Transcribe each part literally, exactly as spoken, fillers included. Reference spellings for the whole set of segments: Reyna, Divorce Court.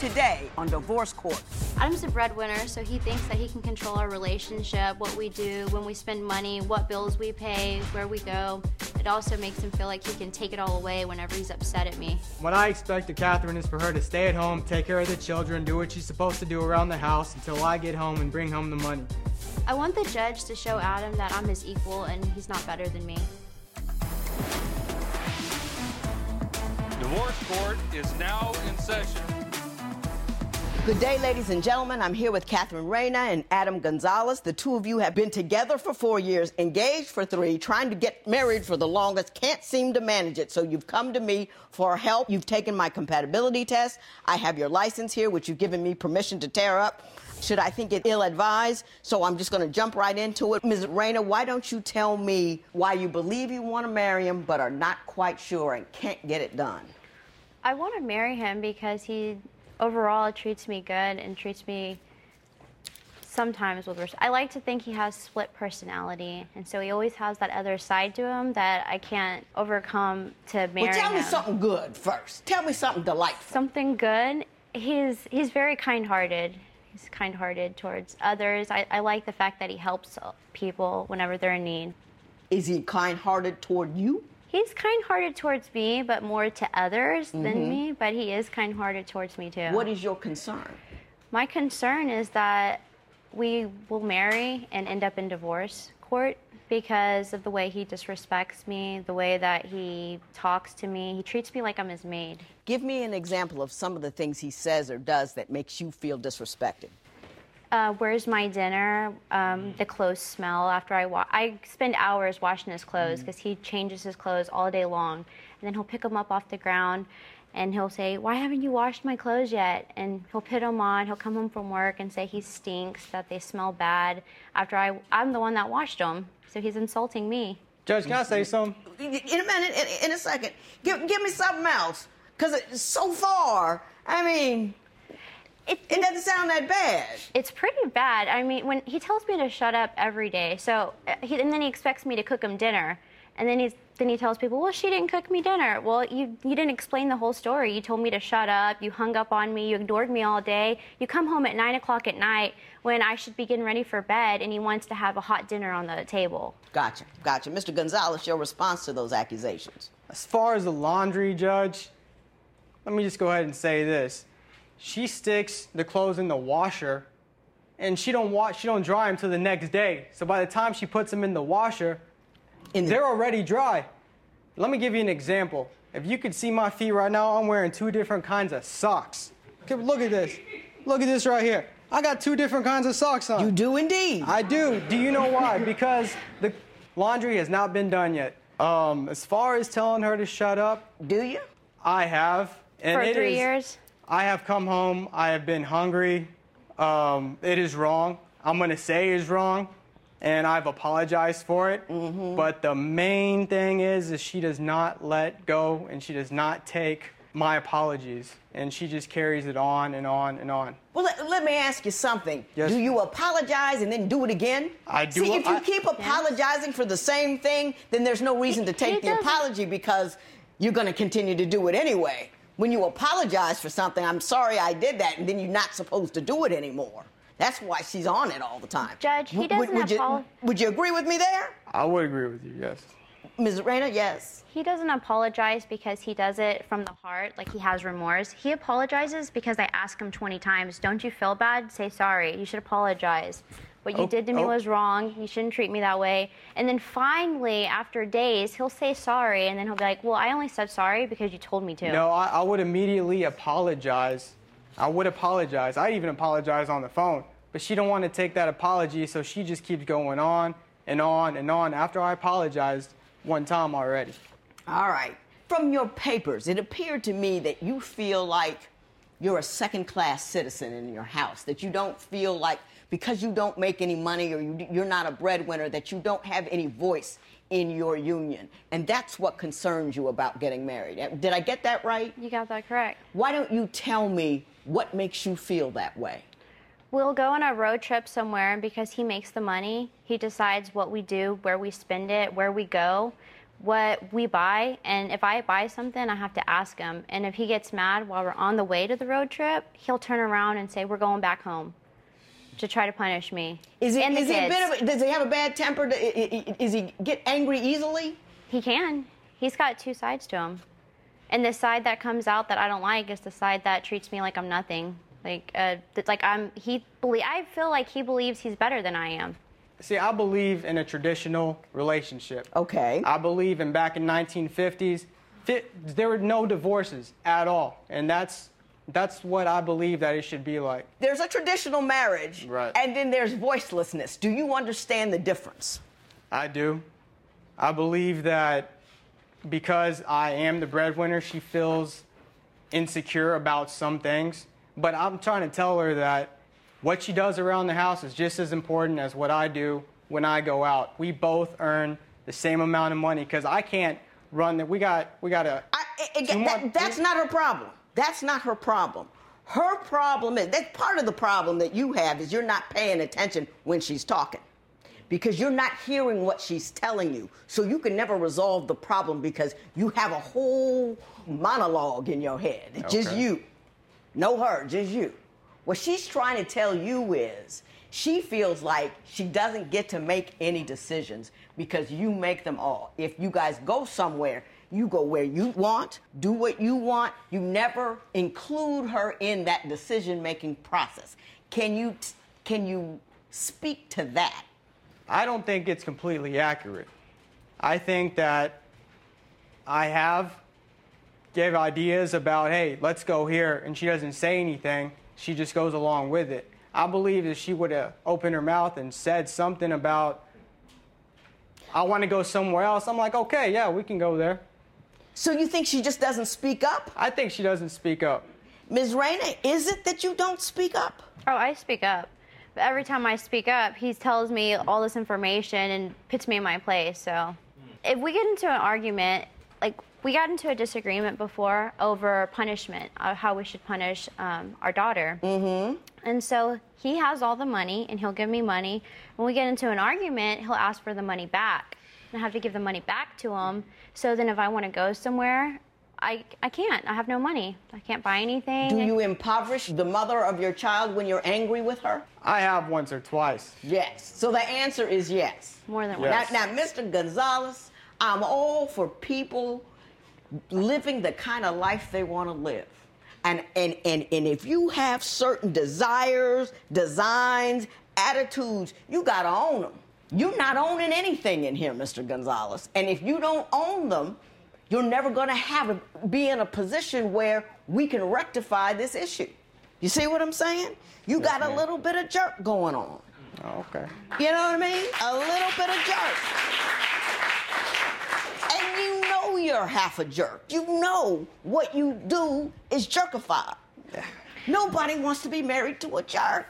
today on Divorce Court. Adam's a breadwinner, so he thinks that he can control our relationship, what we do, when we spend money, what bills we pay, where we go. It also makes him feel like he can take it all away whenever he's upset at me. What I expect of Catherine is for her to stay at home, take care of the children, do what she's supposed to do around the house until I get home and bring home the money. I want the judge to show Adam that I'm his equal and he's not better than me. Divorce Court is now in session. Good day, ladies and gentlemen. I'm here with Catherine Reyna and Adam Gonzales. The two of you have been together for four years, engaged for three, trying to get married for the longest, can't seem to manage it. So you've come to me for help. You've taken my compatibility test. I have your license here, which you've given me permission to tear up should I think it ill-advised. So I'm just going to jump right into it. Miz Reyna, why don't you tell me why you believe you want to marry him but are not quite sure and can't get it done? I want to marry him because he... overall, treats me good and treats me sometimes with respect. I like to think he has split personality, and so he always has that other side to him that I can't overcome to marry him. Well, tell me something good first. Tell me something delightful. Something good? He's he's very kind-hearted. He's kind-hearted towards others. I, I like the fact that he helps people whenever they're in need. Is he kind-hearted toward you? He's kind-hearted towards me, but more to others mm-hmm. than me, but he is kind-hearted towards me, too. What is your concern? My concern is that we will marry and end up in divorce court because of the way he disrespects me, the way that he talks to me. He treats me like I'm his maid. Give me an example of some of the things he says or does that makes you feel disrespected. Uh, where's my dinner? Um, the clothes smell after I wash. I spend hours washing his clothes because he changes his clothes all day long. And then he'll pick them up off the ground and he'll say, why haven't you washed my clothes yet? And he'll put them on. He'll come home from work and say he stinks, that they smell bad. After I, I'm the one that washed them. So he's insulting me. Judge, can I say something? In a minute, in, in a second. Give, give me something else. Because so far, I mean... It, it, it doesn't sound that bad. It's pretty bad. I mean, when he tells me to shut up every day, so he, and then he expects me to cook him dinner, and then he's then he tells people, well, she didn't cook me dinner. Well, you you didn't explain the whole story. You told me to shut up. You hung up on me. You ignored me all day. You come home at nine o'clock at night when I should be getting ready for bed, and he wants to have a hot dinner on the table. Gotcha, gotcha. Mister Gonzales, your response to those accusations? As far as the laundry, Judge, let me just go ahead and say this. She sticks the clothes in the washer, and she don't wash, she don't dry them till the next day. So by the time she puts them in the washer, in the- they're already dry. Let me give you an example. If you could see my feet right now, I'm wearing two different kinds of socks. Look at this. Look at this right here. I got two different kinds of socks on. You do indeed. I do. Do you know why? Because the laundry has not been done yet. Um, as far as telling her to shut up, do you? I have. And For it three is, years. I have come home, I have been hungry, um, it is wrong, I'm gonna say it is wrong, and I've apologized for it, mm-hmm. but the main thing is, is she does not let go, and she does not take my apologies, and she just carries it on and on and on. Well, let, let me ask you something. Yes. Do you apologize and then do it again? I do. See, if you I, keep apologizing yes. for the same thing, then there's no reason to take the apology because you're gonna continue to do it anyway. When you apologize for something, I'm sorry I did that, and then you're not supposed to do it anymore. That's why she's on it all the time. Judge, he doesn't apologize. Would you agree with me there? I would agree with you, yes. Miz Reyna, yes? He doesn't apologize because he does it from the heart, like he has remorse. He apologizes because I ask him twenty times, don't you feel bad? Say sorry. You should apologize. What you oh, did to me oh. was wrong. You shouldn't treat me that way. And then finally, after days, he'll say sorry, and then he'll be like, well, I only said sorry because you told me to. No, I, I would immediately apologize. I would apologize. I even apologize on the phone. But she don't want to take that apology, so she just keeps going on and on and on after I apologized one time already. All right. From your papers, it appeared to me that you feel like you're a second-class citizen in your house, that you don't feel like... because you don't make any money or you, you're not a breadwinner, that you don't have any voice in your union. And that's what concerns you about getting married. Did I get that right? You got that correct. Why don't you tell me what makes you feel that way? We'll go on a road trip somewhere, and because he makes the money, he decides what we do, where we spend it, where we go. what we buy, and if I buy something, I have to ask him. And if he gets mad while we're on the way to the road trip, he'll turn around and say, we're going back home, to try to punish me. Is he, and the is kids. He a bit of, does he have a bad temper? Does he get angry easily? He can. He's got two sides to him. And the side that comes out that I don't like is the side that treats me like I'm nothing. Like, uh, it's like I'm, he, believe, I feel like he believes he's better than I am. See, I believe in a traditional relationship. Okay. I believe in back in nineteen fifties, there were no divorces at all. And that's that's what I believe that it should be like. There's a traditional marriage, right, and then there's voicelessness. Do you understand the difference? I do. I believe that because I am the breadwinner, she feels insecure about some things. But I'm trying to tell her that what she does around the house is just as important as what I do when I go out. We both earn the same amount of money because I can't run that. We got, we got a... I, it, that, month, that's we, not her problem. That's not her problem. Her problem is, that's part of the problem that you have is you're not paying attention when she's talking because you're not hearing what she's telling you. So you can never resolve the problem because you have a whole monologue in your head. It's okay. Just you. No her, just you. What she's trying to tell you is she feels like she doesn't get to make any decisions because you make them all. If you guys go somewhere, you go where you want, do what you want. You never include her in that decision-making process. Can you, can you speak to that? I don't think it's completely accurate. I think that I have gave ideas about, hey, let's go here, and she doesn't say anything. She just goes along with it. I believe that she would have opened her mouth and said something about, I want to go somewhere else. I'm like, okay, yeah, we can go there. So you think she just doesn't speak up? I think she doesn't speak up. Miz Reyna, is it that you don't speak up? Oh, I speak up. But every time I speak up, he tells me all this information and puts me in my place. So if we get into an argument, like, we got into a disagreement before over punishment, uh, how we should punish um, our daughter. Mm-hmm. And so he has all the money, and he'll give me money. When we get into an argument, he'll ask for the money back. And I have to give the money back to him. So then if I want to go somewhere, I, I can't. I have no money. I can't buy anything. Do you impoverish the mother of your child when you're angry with her? I have once or twice. Yes. So the answer is yes. More than yes. once. Now, now, Mister Gonzales, I'm all for people living the kind of life they want to live. And, and, and, and if you have certain desires, designs, attitudes, you got to own them. You're not owning anything in here, Mister Gonzales. And if you don't own them, you're never going to have a, be in a position where we can rectify this issue. You see what I'm saying? You yes, got ma'am. a little bit of jerk going on. Oh, okay. You know what I mean? A little bit of jerk. And you you're half a jerk. You know what you do is jerkified. Nobody wants to be married to a jerk.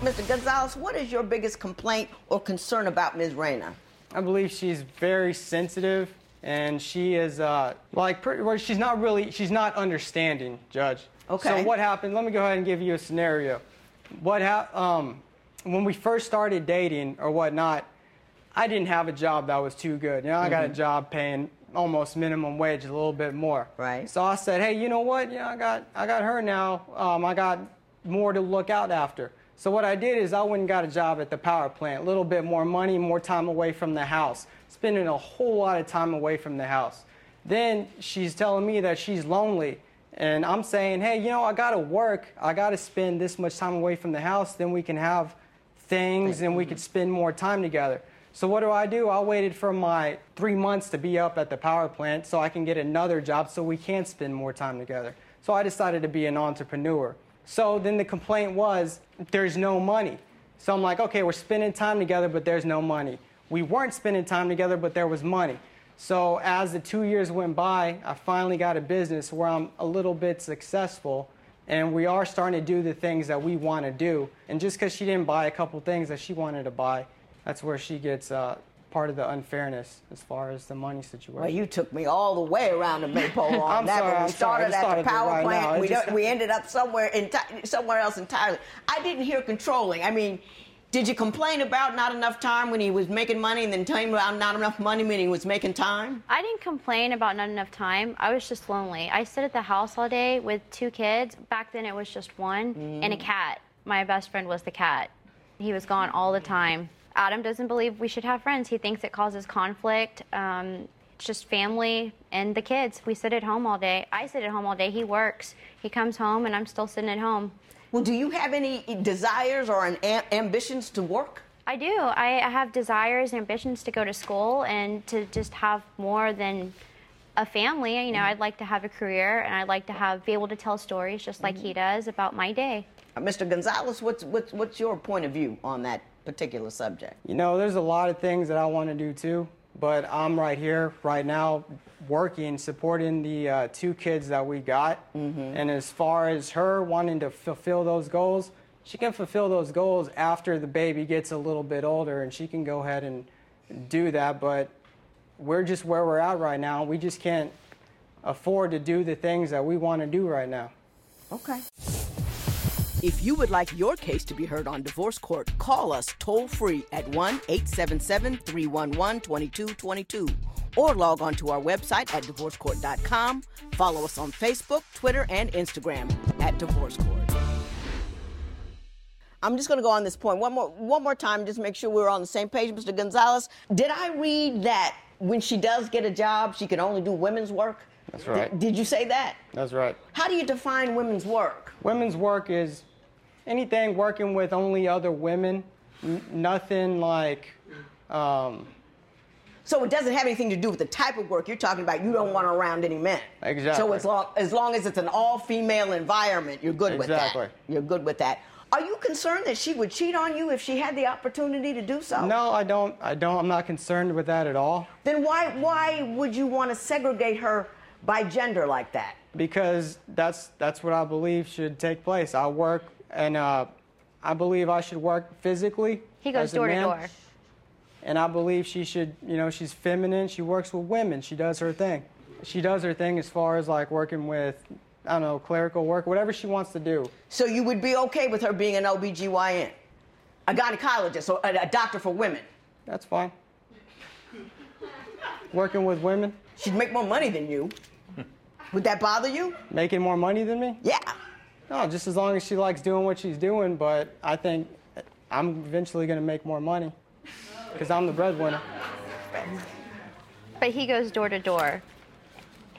Mister Gonzales, what is your biggest complaint or concern about Miz Reyna? I believe she's very sensitive, and she is uh, like pretty. Well, she's not really. She's not understanding, Judge. Okay. So what happened? Let me go ahead and give you a scenario. What happened? Um, when we first started dating or whatnot, I didn't have a job that was too good. You know, I mm-hmm. got a job paying almost minimum wage, a little bit more. Right. So I said, hey, you know what? You know, I got, I got her now. Um, I got more to look out after. So what I did is I went and got a job at the power plant, a little bit more money, more time away from the house, spending a whole lot of time away from the house. Then she's telling me that she's lonely. And I'm saying, hey, you know, I got to work. I got to spend this much time away from the house. Then we can have things mm-hmm. and we could spend more time together. So what do I do? I waited for my three months to be up at the power plant so I can get another job so we can spend more time together. So I decided to be an entrepreneur. So then the complaint was, there's no money. So I'm like, okay, we're spending time together, but there's no money. We weren't spending time together, but there was money. So as the two years went by, I finally got a business where I'm a little bit successful, and we are starting to do the things that we want to do. And just because she didn't buy a couple things that she wanted to buy, that's where she gets uh, part of the unfairness as far as the money situation. Well, you took me all the way around the maypole on I'm that sorry, when we started at started the power right plant. We, just... we ended up somewhere, enti- somewhere else entirely. I didn't hear controlling. I mean, Did you complain about not enough time when he was making money and then tell him about not enough money when he was making time? I didn't complain about not enough time. I was just lonely. I sit at the house all day with two kids. Back then it was just one mm. and a cat. My best friend was the cat. He was gone all the time. Adam doesn't believe we should have friends. He thinks it causes conflict. Um, it's just family and the kids. We sit at home all day. I sit at home all day. He works. He comes home and I'm still sitting at home. Well, do you have any desires or an am ambitions to work? I do. I have desires and ambitions to go to school and to just have more than a family. You know, mm-hmm. I'd like to have a career, and I'd like to have be able to tell stories just like mm-hmm. he does about my day. Uh, Mister Gonzales, what's, what's, what's your point of view on that particular subject? You know, there's a lot of things that I want to do, too, but I'm right here, right now, working, supporting the uh, two kids that we got. Mm-hmm. And as far as her wanting to fulfill those goals, she can fulfill those goals after the baby gets a little bit older, and she can go ahead and do that. But we're just where we're at right now. We just can't afford to do the things that we want to do right now. Okay. If you would like your case to be heard on Divorce Court, call us toll-free at one eight seven seven, three one one, two two two two or log on to our website at divorce court dot com. Follow us on Facebook, Twitter, and Instagram at Divorce Court. I'm just going to go on this point one more, one more time, just make sure we're on the same page, Mister Gonzales. Did I read that when she does get a job, she can only do women's work? That's right. Th- did you say that? That's right. How do you define women's work? Women's work is anything working with only other women, n- nothing like... Um, so it doesn't have anything to do with the type of work you're talking about. You don't want around any men. Exactly. So as long, as long as it's an all-female environment, you're good exactly. with that. Exactly. You're good with that. Are you concerned that she would cheat on you if she had the opportunity to do so? No, I don't. I don't. I'm not concerned with that at all. Then why, why would you want to segregate her by gender like that? Because that's that's what I believe should take place. I work, and uh, I believe I should work physically. He goes door to door. And I believe she should, you know, she's feminine. She works with women. She does her thing. She does her thing as far as, like, working with, I don't know, clerical work, whatever she wants to do. So you would be okay with her being an O B G Y N, a gynecologist, or a, a doctor for women? That's fine. Working with women? She'd make more money than you. Would that bother you? Making more money than me? Yeah. No, just as long as she likes doing what she's doing, but I think I'm eventually going to make more money because I'm the breadwinner. But he goes door to door.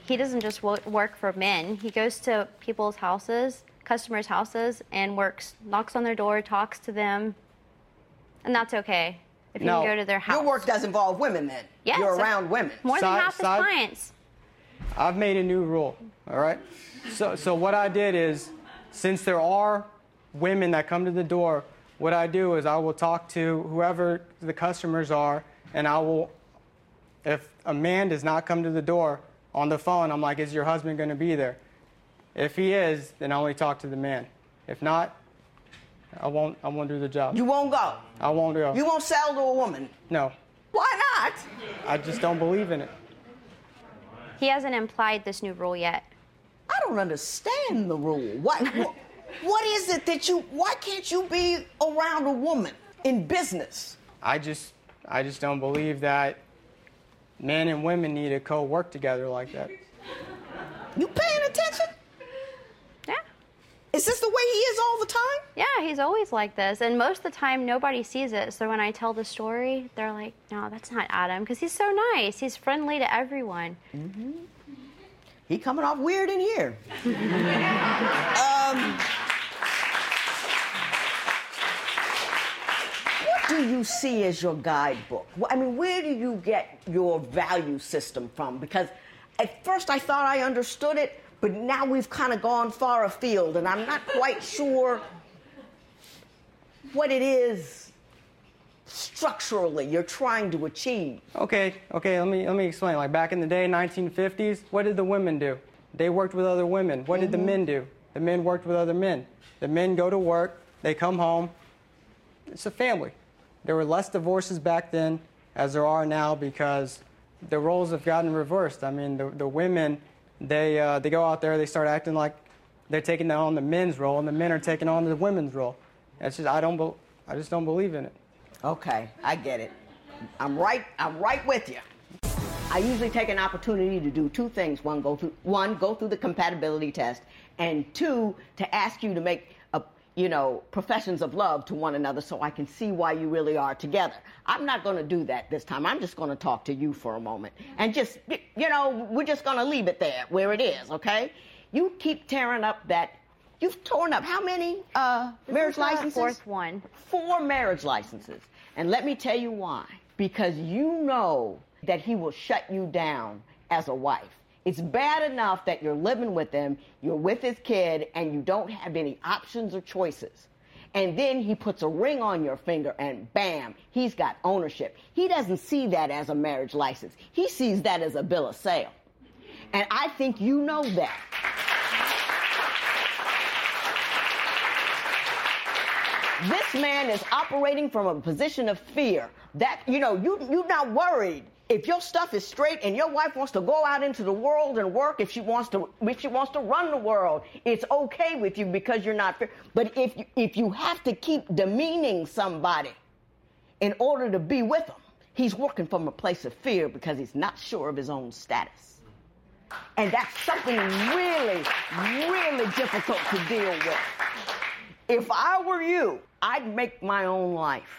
He doesn't just w- work for men. He goes to people's houses, customers' houses, and works, knocks on their door, talks to them, and that's okay if you no. can go to their house. Your work does involve women, then? Yes. You're around women. More than half his clients. I've made a new rule, all right? So, so what I did is, since there are women that come to the door, what I do is I will talk to whoever the customers are, and I will, if a man does not come to the door on the phone, I'm like, is your husband going to be there? If he is, then I only talk to the man. If not, I won't, I won't do the job. You won't go? I won't go. You won't sell to a woman? No. Why not? I just don't believe in it. He hasn't implied this new rule yet. I don't understand the rule. What, what, what is it that you, why can't you be around a woman in business? I just, I just don't believe that men and women need to co-work together like that. You paying attention? Yeah. Is this the way he is all the time? Yeah, he's always like this. And most of the time, nobody sees it. So when I tell the story, they're like, no, that's not Adam, because he's so nice. He's friendly to everyone. Mm-hmm. He coming off weird in here. um, What do you see as your guidebook? I mean, where do you get your value system from? Because at first I thought I understood it, but now we've kind of gone far afield, and I'm not quite sure what it is structurally you're trying to achieve. Okay, okay, let me let me explain. Like back in the day, nineteen fifties, what did the women do? They worked with other women. What mm-hmm. did the men do? The men worked with other men. The men go to work, they come home. It's a family. There were less divorces back then as there are now because the roles have gotten reversed. I mean, the, the women, they uh, they go out there, they start acting like they're taking on the men's role, and the men are taking on the women's role. That's just, I don't, I just don't believe in it. Okay, I get it. I'm right, I'm right with you. I usually take an opportunity to do two things. One, go through, one, go through the compatibility test, and two, to ask you to make, a, you know, professions of love to one another so I can see why you really are together. I'm not going to do that this time. I'm just going to talk to you for a moment. And just, you know, we're just going to leave it there where it is, okay? You keep tearing up that... You've torn up how many uh, marriage licenses? Fourth one. Four marriage licenses. And let me tell you why. Because you know... that he will shut you down as a wife. It's bad enough that you're living with him, you're with his kid, and you don't have any options or choices. And then he puts a ring on your finger and bam, he's got ownership. He doesn't see that as a marriage license. He sees that as a bill of sale. And I think you know that. This man is operating from a position of fear. That, you know, you, you're not worried. If your stuff is straight and your wife wants to go out into the world and work, if she wants to, if she wants to run the world, it's okay with you because you're not fear. But if you, if you have to keep demeaning somebody in order to be with them, he's working from a place of fear because he's not sure of his own status. And that's something really, really difficult to deal with. If I were you, I'd make my own life.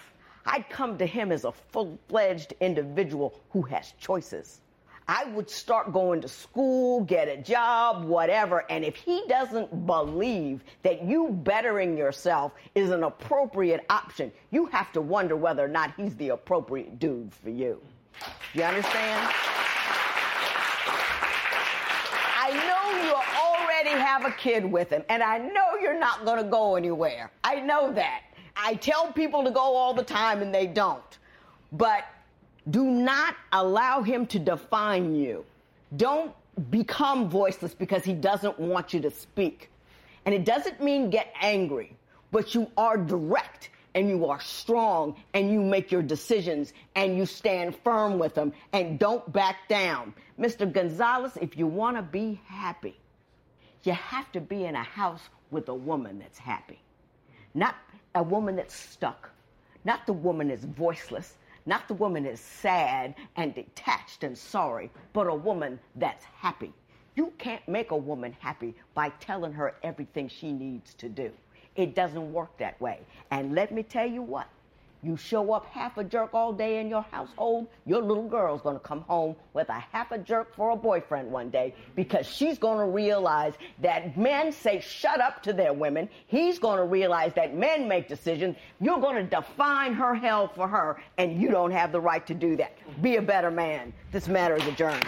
I'd come to him as a full-fledged individual who has choices. I would start going to school, get a job, whatever, and if he doesn't believe that you bettering yourself is an appropriate option, you have to wonder whether or not he's the appropriate dude for you. You understand? I know you already have a kid with him, and I know you're not going to go anywhere. I know that. I tell people to go all the time, and they don't. But do not allow him to define you. Don't become voiceless because he doesn't want you to speak. And it doesn't mean get angry, but you are direct, and you are strong, and you make your decisions, and you stand firm with them, and don't back down. Mister Gonzales, if you want to be happy, you have to be in a house with a woman that's happy. Not a woman that's stuck, not the woman that's voiceless, not the woman that's sad and detached and sorry, but a woman that's happy. You can't make a woman happy by telling her everything she needs to do. It doesn't work that way. And let me tell you what, you show up half a jerk all day in your household, your little girl's going to come home with a half a jerk for a boyfriend one day because she's going to realize that men say shut up to their women. He's going to realize that men make decisions. You're going to define her hell for her, and you don't have the right to do that. Be a better man. This matter is adjourned.